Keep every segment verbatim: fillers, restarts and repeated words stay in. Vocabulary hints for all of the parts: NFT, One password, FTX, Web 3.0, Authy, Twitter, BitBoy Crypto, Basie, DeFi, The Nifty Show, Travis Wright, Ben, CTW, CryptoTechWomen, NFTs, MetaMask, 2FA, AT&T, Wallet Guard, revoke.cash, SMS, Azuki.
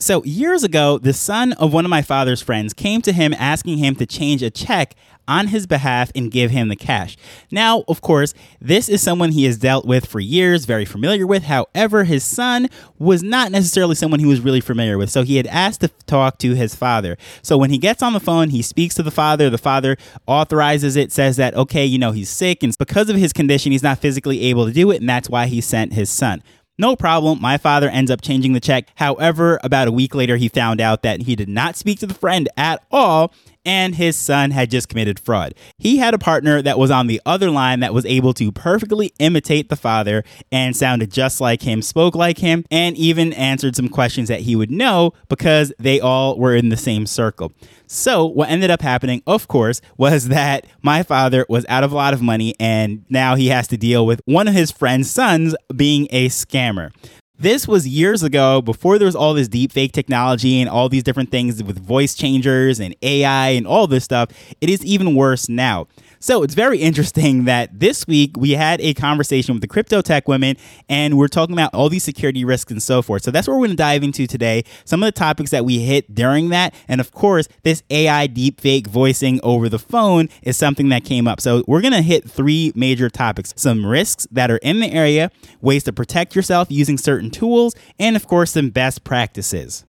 So years ago, the son of one of my father's friends came to him asking him to change a check on his behalf and give him the cash. Now, of course, this is someone he has dealt with for years, very familiar with. However, his son was not necessarily someone he was really familiar with, so he had asked to talk to his father. So when he gets on the phone, he speaks to the father. The father authorizes it, says that, okay, you know, he's sick, and because of his condition, he's not physically able to do it, and that's why he sent his son. No problem. My father ends up changing the check. However, about a week later, he found out that he did not speak to the friend at all, and his son had just committed fraud. He had a partner that was on the other line that was able to perfectly imitate the father and sounded just like him, spoke like him, and even answered some questions that he would know because they all were in the same circle. So what ended up happening, of course, was that my father was out of a lot of money, and now he has to deal with one of his friend's sons being a scammer. This was years ago, before there was all this deepfake technology and all these different things with voice changers and A I and all this stuff. It is even worse now. So it's very interesting that this week we had a conversation with the crypto tech women, and we're talking about all these security risks and so forth. So that's what we're going to dive into today. Some of the topics that we hit during that. And of course, this A I deepfake voicing over the phone is something that came up. So we're going to hit three major topics, some risks that are in the area, ways to protect yourself using certain tools, and of course, some best practices.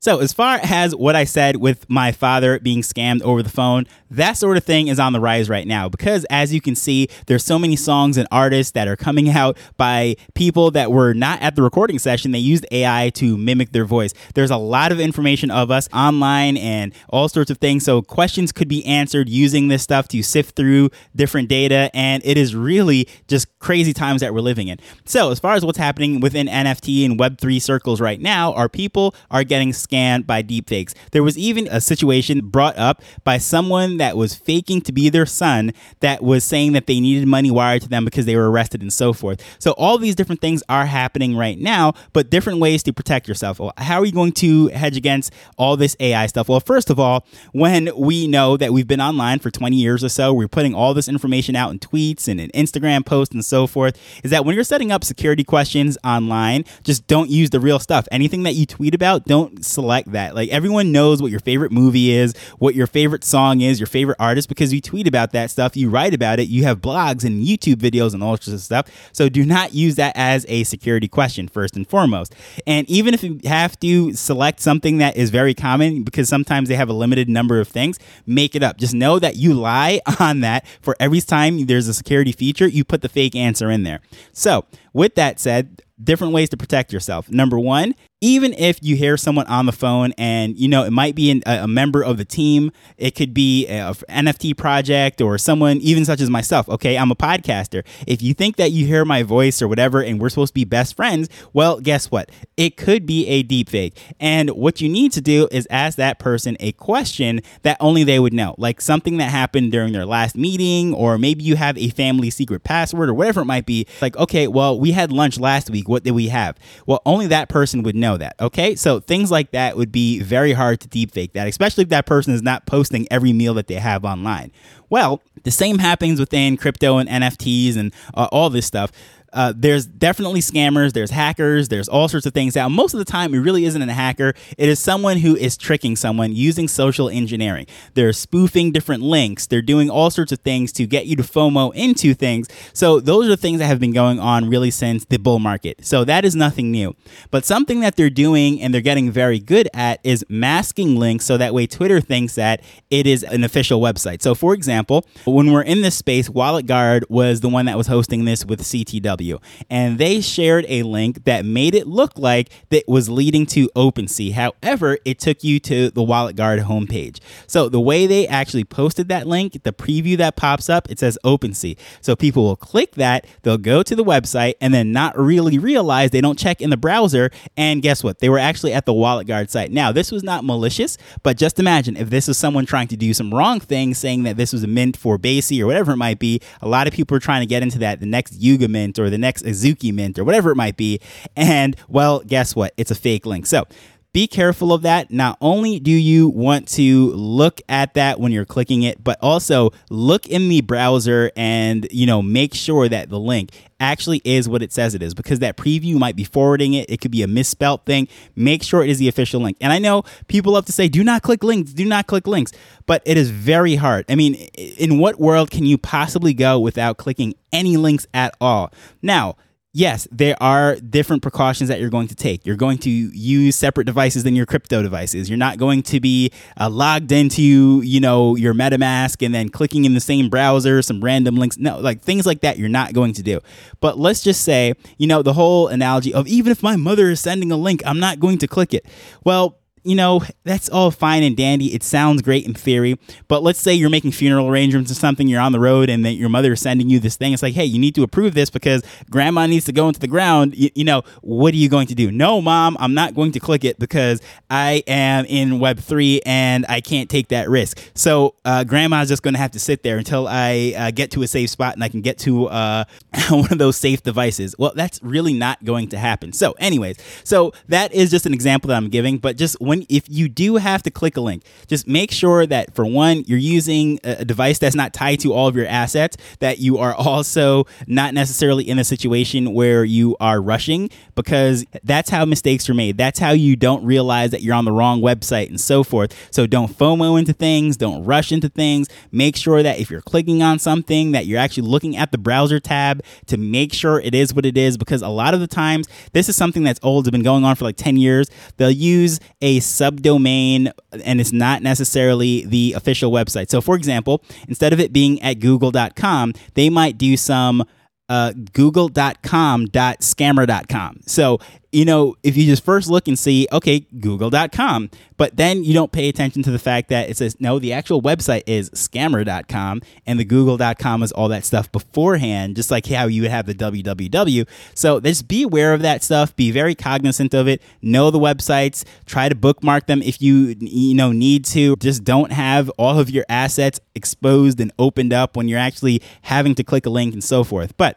So as far as what I said with my father being scammed over the phone, that sort of thing is on the rise right now because, as you can see, there's so many songs and artists that are coming out by people that were not at the recording session. They used A I to mimic their voice. There's a lot of information of us online and all sorts of things. So questions could be answered using this stuff to sift through different data. And it is really just crazy times that we're living in. So as far as what's happening within N F T and Web three circles right now, our people are getting scammed scanned by deepfakes. There was even a situation brought up by someone that was faking to be their son that was saying that they needed money wired to them because they were arrested and so forth. So all these different things are happening right now, but different ways to protect yourself. Well, how are you going to hedge against all this A I stuff? Well, first of all, when we know that we've been online for twenty years or so, we're putting all this information out in tweets and in Instagram posts and so forth, is that when you're setting up security questions online, just don't use the real stuff. Anything that you tweet about, don't select Select that. Like, everyone knows what your favorite movie is, what your favorite song is, your favorite artist, because you tweet about that stuff, you write about it, you have blogs and YouTube videos and all sorts of stuff. So do not use that as a security question first and foremost. And even if you have to select something that is very common, because sometimes they have a limited number of things, make it up. Just know that you lie on that. For every time there's a security feature, you put the fake answer in there. So with that said, different ways to protect yourself. Number one, even if you hear someone on the phone and, you know, it might be an, a member of the team, it could be an N F T project or someone even such as myself. Okay, I'm a podcaster. If you think that you hear my voice or whatever and we're supposed to be best friends, well, guess what? It could be a deepfake. And what you need to do is ask that person a question that only they would know, like something that happened during their last meeting, or maybe you have a family secret password or whatever it might be. Like, okay, well, we had lunch last week. What did we have? Well, only that person would know that. Okay, so things like that would be very hard to deepfake that, especially if that person is not posting every meal that they have online. Well, the same happens within crypto and N F Ts and uh, all this stuff. Uh, there's definitely scammers, there's hackers, there's all sorts of things. Now, most of the time, it really isn't a hacker. It is someone who is tricking someone using social engineering. They're spoofing different links. They're doing all sorts of things to get you to FOMO into things. So those are things that have been going on really since the bull market. So that is nothing new. But something that they're doing and they're getting very good at is masking links so that way Twitter thinks that it is an official website. So for example, when we're in this space, Wallet Guard was the one that was hosting this with C T W. And they shared a link that made it look like that was leading to OpenSea. However, it took you to the Wallet Guard homepage. So the way they actually posted that link, the preview that pops up, it says OpenSea. So people will click that, they'll go to the website, and then not really realize they don't check in the browser. And guess what? They were actually at the Wallet Guard site. Now, this was not malicious, but just imagine if this was someone trying to do some wrong thing, saying that this was a mint for Basie or whatever it might be. A lot of people are trying to get into that, the next Yuga mint or the next Azuki mint or whatever it might be. And well, guess what? It's a fake link. So be careful of that. Not only do you want to look at that when you're clicking it, but also look in the browser and, you know, make sure that the link actually is what it says it is, because that preview might be forwarding it. It could be a misspelled thing. Make sure it is the official link. And I know people love to say, do not click links, do not click links, but it is very hard. I mean, in what world can you possibly go without clicking any links at all? Now, yes, there are different precautions that you're going to take. You're going to use separate devices than your crypto devices. You're not going to be uh, logged into, you know, your MetaMask and then clicking in the same browser, some random links. No, like things like that, you're not going to do. But let's just say, you know, the whole analogy of even if my mother is sending a link, I'm not going to click it. Well, you know, that's all fine and dandy. It sounds great in theory, but let's say you're making funeral arrangements or something, you're on the road and that your mother is sending you this thing. It's like, hey, you need to approve this because grandma needs to go into the ground. You, you know, what are you going to do? No, mom, I'm not going to click it because I am in Web three and I can't take that risk. So uh, grandma's just going to have to sit there until I uh, get to a safe spot and I can get to uh, one of those safe devices. Well, that's really not going to happen. So anyways, so that is just an example that I'm giving, but just when When, if you do have to click a link, just make sure that, for one, you're using a device that's not tied to all of your assets, that you are also not necessarily in a situation where you are rushing, because that's how mistakes are made. That's how you don't realize that you're on the wrong website and so forth. So don't FOMO into things. Don't rush into things. Make sure that if you're clicking on something, that you're actually looking at the browser tab to make sure it is what it is, because a lot of the times, this is something that's old. It's been going on for like ten years. They'll use a subdomain and it's not necessarily the official website. So for example, instead of it being at google dot com, they might do some uh, google dot com dot scammer dot com. So, you know, if you just first look and see, okay, google dot com, but then you don't pay attention to the fact that it says, no, the actual website is scammer dot com and the google dot com is all that stuff beforehand, just like how you would have the www. So just be aware of that stuff. Be very cognizant of it. Know the websites. Try to bookmark them if you, you know, need to. Just don't have all of your assets exposed and opened up when you're actually having to click a link and so forth. But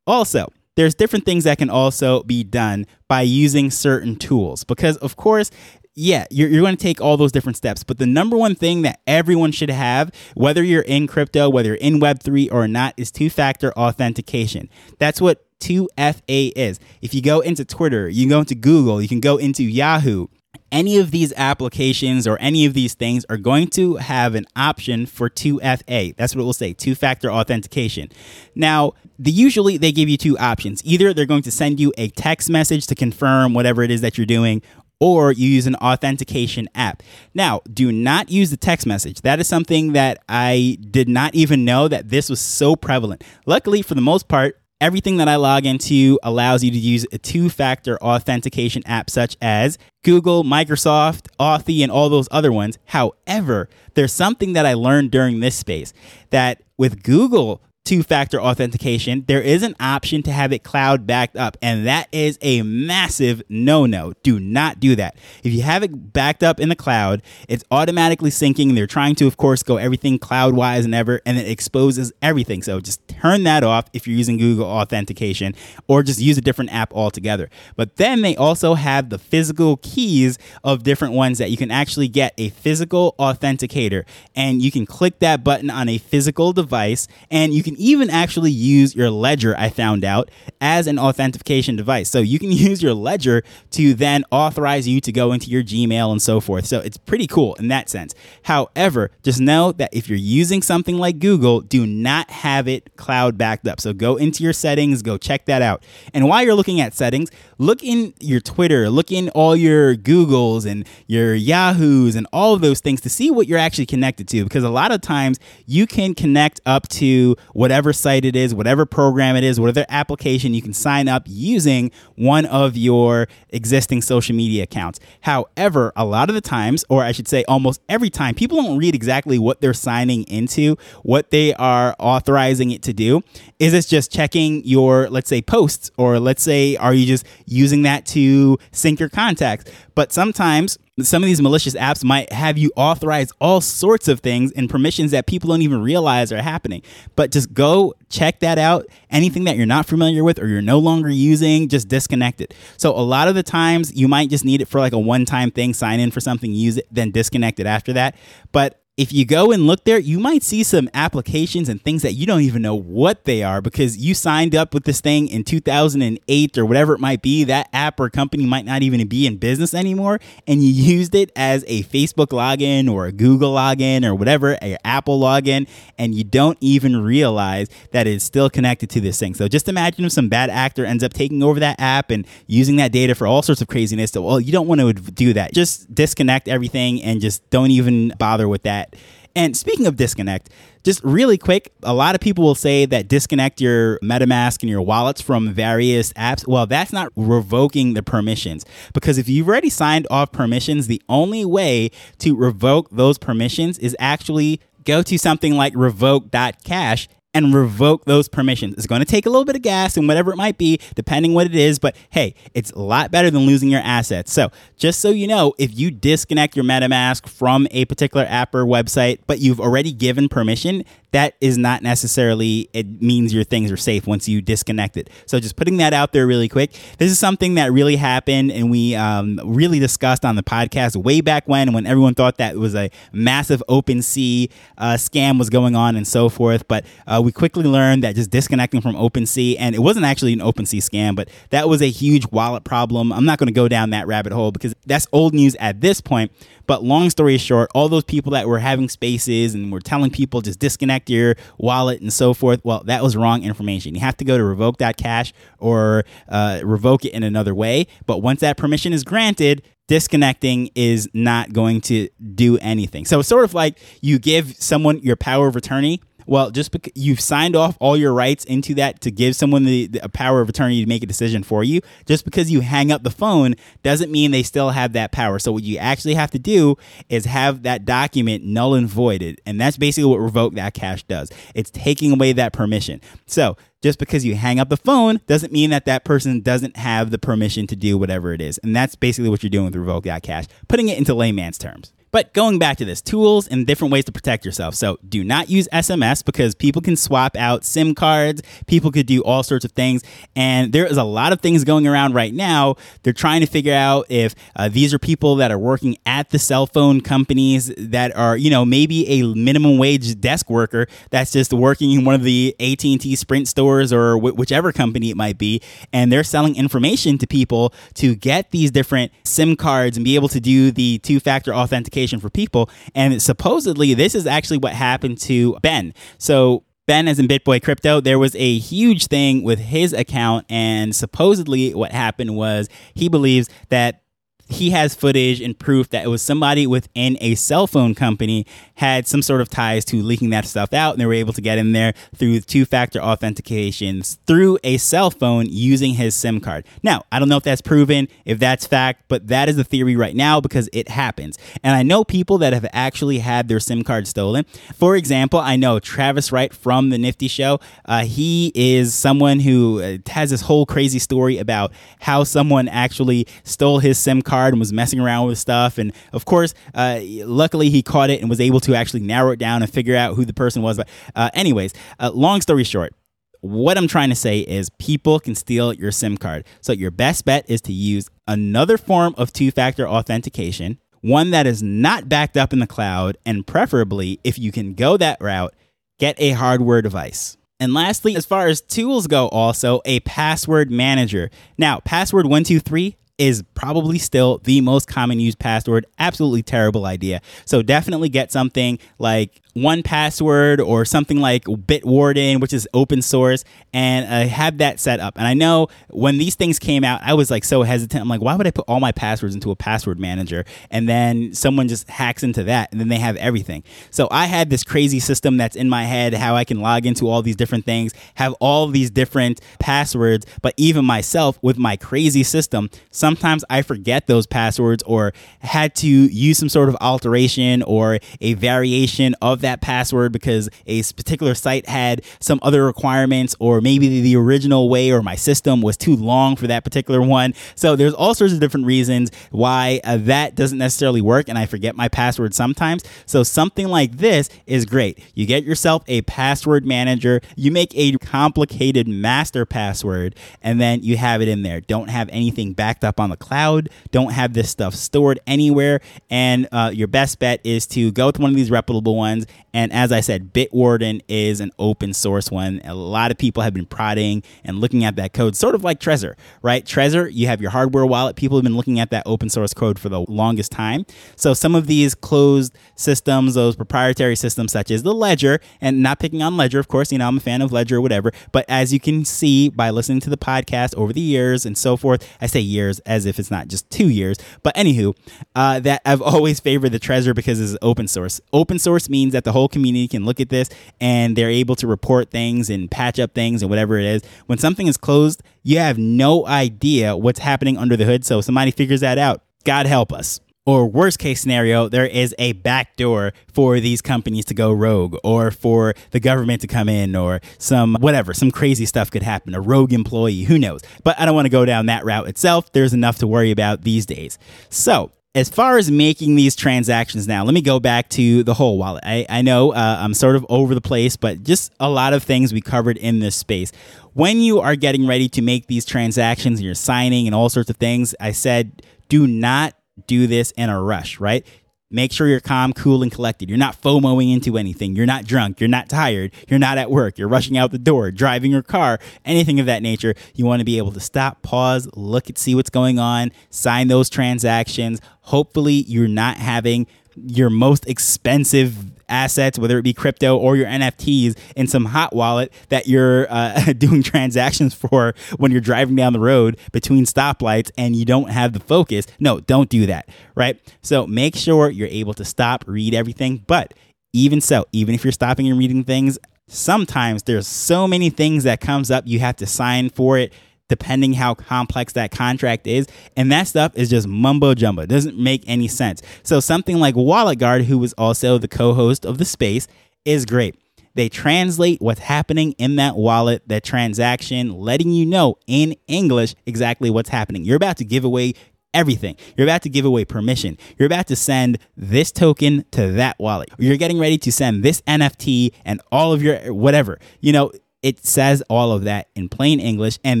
also, there's different things that can also be done by using certain tools, because of course, yeah, you're, you're going to take all those different steps. But the number one thing that everyone should have, whether you're in crypto, whether you're in Web three or not, is two-factor authentication. That's what two F A is. If you go into Twitter, you can go into Google, you can go into Yahoo. Any of these applications or any of these things are going to have an option for two F A. That's what it will say, two-factor authentication. Now, the, usually they give you two options. Either they're going to send you a text message to confirm whatever it is that you're doing, or you use an authentication app. Now, do not use the text message. That is something that I did not even know that this was so prevalent. Luckily, for the most part, everything that I log into allows you to use a two-factor authentication app such as Google, Microsoft, Authy, and all those other ones. However, there's something that I learned during this space, that with Google two-factor authentication, there is an option to have it cloud-backed up, and that is a massive no-no. Do not do that. If you have it backed up in the cloud, it's automatically syncing. They're trying to, of course, go everything cloud-wise and ever, and it exposes everything. So just turn that off if you're using Google Authentication, or just use a different app altogether. But then they also have the physical keys of different ones that you can actually get a physical authenticator, and you can click that button on a physical device, and you can even actually use your Ledger, I found out, as an authentication device. So you can use your Ledger to then authorize you to go into your Gmail and so forth. So it's pretty cool in that sense. However, just know that if you're using something like Google, do not have it cloud backed up. So go into your settings, go check that out. And while you're looking at settings, look in your Twitter, look in all your Googles and your Yahoos and all of those things to see what you're actually connected to, because a lot of times you can connect up to whatever site it is, whatever program it is, whatever application, you can sign up using one of your existing social media accounts. However, a lot of the times, or I should say almost every time, people don't read exactly what they're signing into, what they are authorizing it to do. Is it's just checking your, let's say, posts, or let's say, are you just using that to sync your contacts? But sometimes some of these malicious apps might have you authorize all sorts of things and permissions that people don't even realize are happening. But just go check that out. Anything that you're not familiar with or you're no longer using, just disconnect it. So a lot of the times you might just need it for like a one-time thing, sign in for something, use it, then disconnect it after that. But if you go and look there, you might see some applications and things that you don't even know what they are because you signed up with this thing in two thousand eight or whatever it might be. That app or company might not even be in business anymore, and you used it as a Facebook login or a Google login or whatever, an Apple login, and you don't even realize that it's still connected to this thing. So just imagine if some bad actor ends up taking over that app and using that data for all sorts of craziness. So, well, you don't want to do that. Just disconnect everything and just don't even bother with that. And speaking of disconnect, just really quick, a lot of people will say that disconnect your MetaMask and your wallets from various apps. Well, that's not revoking the permissions, because if you've already signed off permissions, the only way to revoke those permissions is actually go to something like revoke dot cash and revoke those permissions. It's going to take a little bit of gas and whatever it might be, depending what it is, but hey, it's a lot better than losing your assets. So just so you know, if you disconnect your MetaMask from a particular app or website, but you've already given permission, that is not necessarily, it means your things are safe once you disconnect it. So just putting that out there really quick. This is something that really happened and we um, really discussed on the podcast way back when, when everyone thought that it was a massive OpenSea uh, scam was going on and so forth. But uh, we quickly learned that just disconnecting from OpenSea, and it wasn't actually an OpenSea scam, but that was a huge wallet problem. I'm not going to go down that rabbit hole because that's old news at this point. But long story short, all those people that were having spaces and were telling people just disconnect your wallet and so forth, well, that was wrong information. You have to go to revoke dot cash or uh, revoke it in another way. But once that permission is granted, disconnecting is not going to do anything. So it's sort of like you give someone your power of attorney. Well, just because you've signed off all your rights into that to give someone the, the power of attorney to make a decision for you, just because you hang up the phone doesn't mean they still have that power. So what you actually have to do is have that document null and voided. And that's basically what revoke dot cash does. It's taking away that permission. So just because you hang up the phone doesn't mean that that person doesn't have the permission to do whatever it is. And that's basically what you're doing with revoke dot cash, putting it into layman's terms. But going back to this, tools and different ways to protect yourself. So do not use S M S because people can swap out SIM cards. People could do all sorts of things. And there is a lot of things going around right now. They're trying to figure out if uh, these are people that are working at the cell phone companies that are, you know, maybe a minimum wage desk worker that's just working in one of the A T and T Sprint stores or w- whichever company it might be. And they're selling information to people to get these different SIM cards and be able to do the two-factor authentication for people. And supposedly this is actually what happened to Ben. So Ben, as in BitBoy Crypto, there was a huge thing with his account, and supposedly what happened was he believes that he has footage and proof that it was somebody within a cell phone company had some sort of ties to leaking that stuff out, and they were able to get in there through two-factor authentications through a cell phone using his SIM card. Now, I don't know if that's proven, if that's fact, but that is the theory right now because it happens. And I know people that have actually had their SIM card stolen. For example, I know Travis Wright from The Nifty Show. Uh, he is someone who has this whole crazy story about how someone actually stole his SIM card and was messing around with stuff, and of course uh, luckily he caught it and was able to actually narrow it down and figure out who the person was. But uh, anyways uh, long story short, what I'm trying to say is people can steal your SIM card, so your best bet is to use another form of two-factor authentication, one that is not backed up in the cloud, and preferably, if you can go that route, get a hardware device. And lastly, as far as tools go, also a password manager. Now, password one two three is probably still the most common used password. Absolutely terrible idea. So definitely get something like One password or something like Bitwarden, which is open source, and uh, have that set up. And I know when these things came out, I was like so hesitant. I'm like, why would I put all my passwords into a password manager? And then someone just hacks into that, and then they have everything. So I had this crazy system that's in my head, how I can log into all these different things, have all these different passwords. But even myself with my crazy system, sometimes I forget those passwords or had to use some sort of alteration or a variation of that password because a particular site had some other requirements, or maybe the original way or my system was too long for that particular one. So there's all sorts of different reasons why uh, that doesn't necessarily work, and I forget my password sometimes. So something like this is great. You get yourself a password manager, you make a complicated master password, and then you have it in there. Don't have anything backed up on the cloud. Don't have this stuff stored anywhere. And uh, your best bet is to go with one of these reputable ones. And as I said, Bitwarden is an open source one. A lot of people have been prodding and looking at that code, sort of like Trezor, right? Trezor, you have your hardware wallet. People have been looking at that open source code for the longest time. So some of these closed systems, those proprietary systems such as the Ledger, and not picking on Ledger, of course, you know, I'm a fan of Ledger or whatever, but as you can see by listening to the podcast over the years and so forth, I say years as if it's not just two years, but anywho, uh, that I've always favored the Trezor because it's open source. Open source means that the whole community can look at this and they're able to report things and patch up things and whatever it is. When something is closed, you have no idea what's happening under the hood. So if somebody figures that out, God help us. Or worst case scenario, there is a backdoor for these companies to go rogue, or for the government to come in, or some whatever, some crazy stuff could happen, a rogue employee, who knows. But I don't want to go down that route itself. There's enough to worry about these days. So as far as making these transactions now, let me go back to the whole wallet. I, I know uh, I'm sort of over the place, but just a lot of things we covered in this space. When you are getting ready to make these transactions and you're signing and all sorts of things, I said, do not do this in a rush, right? Make sure you're calm, cool, and collected. You're not FOMOing into anything. You're not drunk. You're not tired. You're not at work. You're rushing out the door, driving your car, anything of that nature. You want to be able to stop, pause, look and see what's going on, sign those transactions. Hopefully, you're not having your most expensive assets, whether it be crypto or your N F Ts, in some hot wallet that you're uh, doing transactions for when you're driving down the road between stoplights and you don't have the focus. No, don't do that, right? So make sure you're able to stop, read everything. But even so, even if you're stopping and reading things, sometimes there's so many things that comes up, you have to sign for it, depending how complex that contract is. And that stuff is just mumbo jumbo. It doesn't make any sense. So something like Wallet Guard, who was also the co-host of the space, is great. They translate what's happening in that wallet, that transaction, letting you know in English exactly what's happening. You're about to give away everything. You're about to give away permission. You're about to send this token to that wallet. You're getting ready to send this N F T and all of your whatever. You know, it says all of that in plain English, and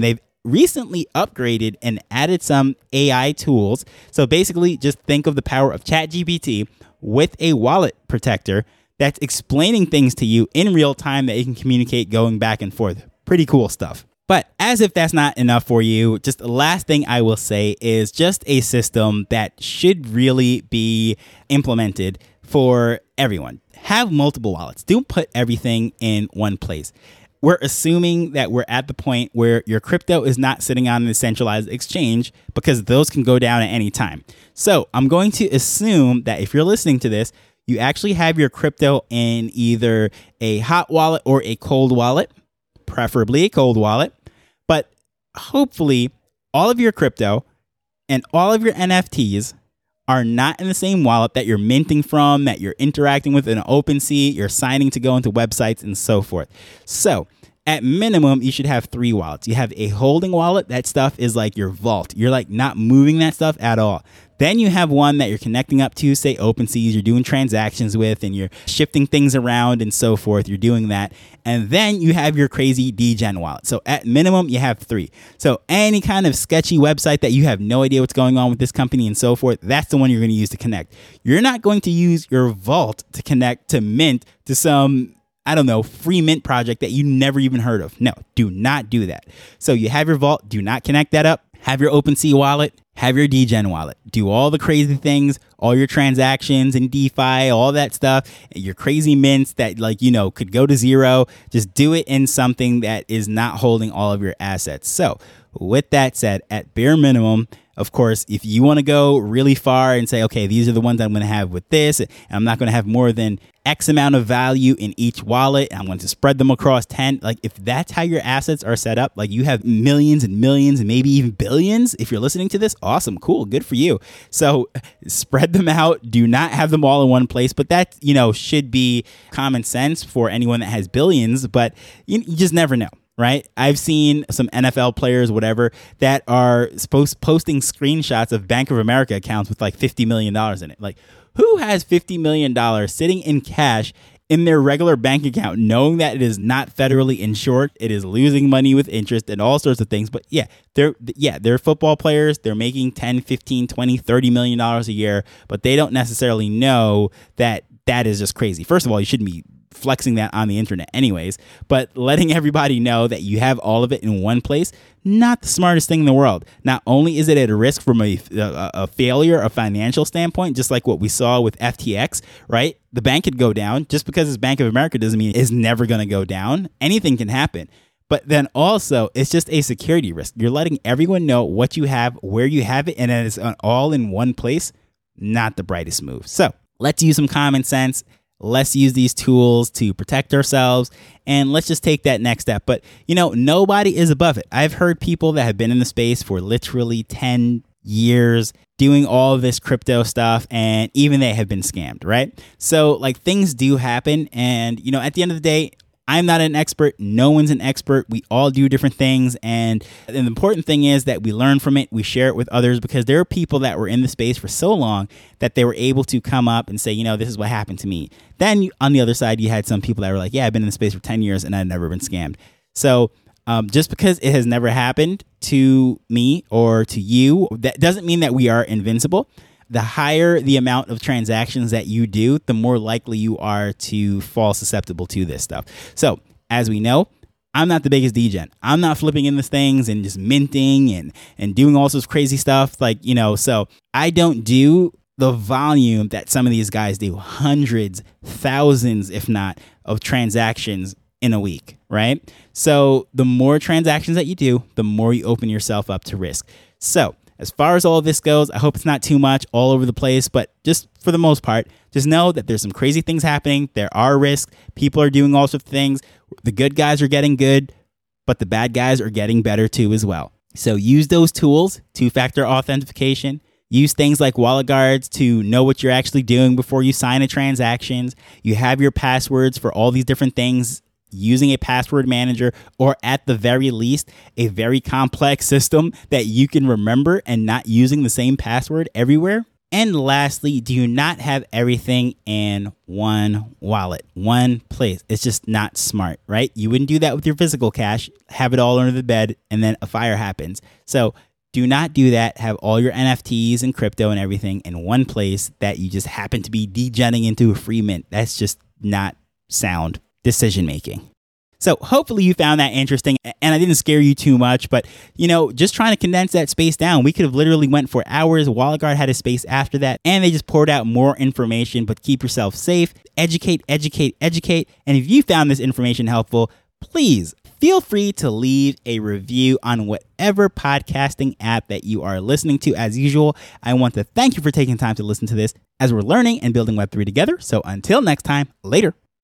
they've recently upgraded and added some A I tools. So basically, just think of the power of ChatGPT with a wallet protector that's explaining things to you in real time that you can communicate going back and forth. Pretty cool stuff. But as if that's not enough for you, just the last thing I will say is just a system that should really be implemented for everyone. Have multiple wallets. Don't put everything in one place. We're assuming that we're at the point where your crypto is not sitting on a centralized exchange, because those can go down at any time. So I'm going to assume that if you're listening to this, you actually have your crypto in either a hot wallet or a cold wallet, preferably a cold wallet. But hopefully all of your crypto and all of your N F Ts are not in the same wallet that you're minting from, that you're interacting with in OpenSea, you're signing to go into websites and so forth. So at minimum, you should have three wallets. You have a holding wallet. That stuff is like your vault. You're like not moving that stuff at all. Then you have one that you're connecting up to, say OpenSea, you're doing transactions with and you're shifting things around and so forth. You're doing that. And then you have your crazy degen wallet. So at minimum, you have three. So any kind of sketchy website that you have no idea what's going on with this company and so forth, that's the one you're going to use to connect. You're not going to use your vault to connect to mint to some, I don't know, free mint project that you never even heard of. No, do not do that. So you have your vault, do not connect that up. Have your OpenSea wallet, have your degen wallet. Do all the crazy things, all your transactions and DeFi, all that stuff, your crazy mints that like, you know, could go to zero. Just do it in something that is not holding all of your assets. So with that said, at bare minimum, of course, if you want to go really far and say, okay, these are the ones I'm going to have with this, and I'm not going to have more than X amount of value in each wallet, and I'm going to spread them across ten. Like if that's how your assets are set up, like you have millions and millions and maybe even billions, if you're listening to this, Awesome. Cool. Good for you. So spread them out. Do not have them all in one place. But that, you know, should be common sense for anyone that has billions. But you, you just never know. Right? I've seen some N F L players, whatever, that are supposed posting screenshots of Bank of America accounts with like fifty million dollars in it. Like, who has fifty million dollars sitting in cash in their regular bank account, knowing that it is not federally insured, it is losing money with interest and all sorts of things? But yeah, they're yeah, they're football players. They're making ten, fifteen, twenty, thirty million dollars a year, but they don't necessarily know that that is just crazy. First of all, you shouldn't be flexing that on the internet anyways, but letting everybody know that you have all of it in one place, not the smartest thing in the world. Not only is it at a risk from a, a, a failure, a financial standpoint, just like what we saw with F T X, right? The bank could go down. Just because it's Bank of America doesn't mean it's never going to go down. Anything can happen. But then also, it's just a security risk. You're letting everyone know what you have, where you have it, and that it's all in one place. Not the brightest move. So let's use some common sense. Let's use these tools to protect ourselves, and let's just take that next step. But, you know, nobody is above it. I've heard people that have been in the space for literally ten years doing all this crypto stuff, and even they have been scammed, right? So, like, things do happen, and, you know, at the end of the day, I'm not an expert. No one's an expert. We all do different things. And the important thing is that we learn from it. We share it with others, because there are people that were in the space for so long that they were able to come up and say, you know, this is what happened to me. Then you, on the other side, you had some people that were like, yeah, I've been in the space for ten years and I've never been scammed. So um, just because it has never happened to me or to you, that doesn't mean that we are invincible. The higher the amount of transactions that you do, the more likely you are to fall susceptible to this stuff. So, as we know, I'm not the biggest degen. I'm not flipping in these things and just minting and, and doing all sorts of crazy stuff. Like, you know, so I don't do the volume that some of these guys do. Hundreds, thousands, if not, of transactions in a week, right? So, the more transactions that you do, the more you open yourself up to risk. So, as far as all of this goes, I hope it's not too much all over the place, but just for the most part, just know that there's some crazy things happening. There are risks. People are doing all sorts of things. The good guys are getting good, but the bad guys are getting better too as well. So use those tools, two-factor authentication. Use things like wallet guards to know what you're actually doing before you sign a transaction. You have your passwords for all these different things. Using a password manager, or at the very least, a very complex system that you can remember and not using the same password everywhere. And lastly, do not have everything in one wallet, one place. It's just not smart, right? You wouldn't do that with your physical cash, have it all under the bed, and then a fire happens. So do not do that. Have all your N F Ts and crypto and everything in one place that you just happen to be degenerating into a free mint. That's just not sound decision-making. So hopefully you found that interesting, and I didn't scare you too much, but, you know, just trying to condense that space down. We could have literally went for hours. Wallet Guard had a space after that, and they just poured out more information, but keep yourself safe. Educate, educate, educate. And if you found this information helpful, please feel free to leave a review on whatever podcasting app that you are listening to. As usual, I want to thank you for taking time to listen to this as we're learning and building Web three together. So until next time, later.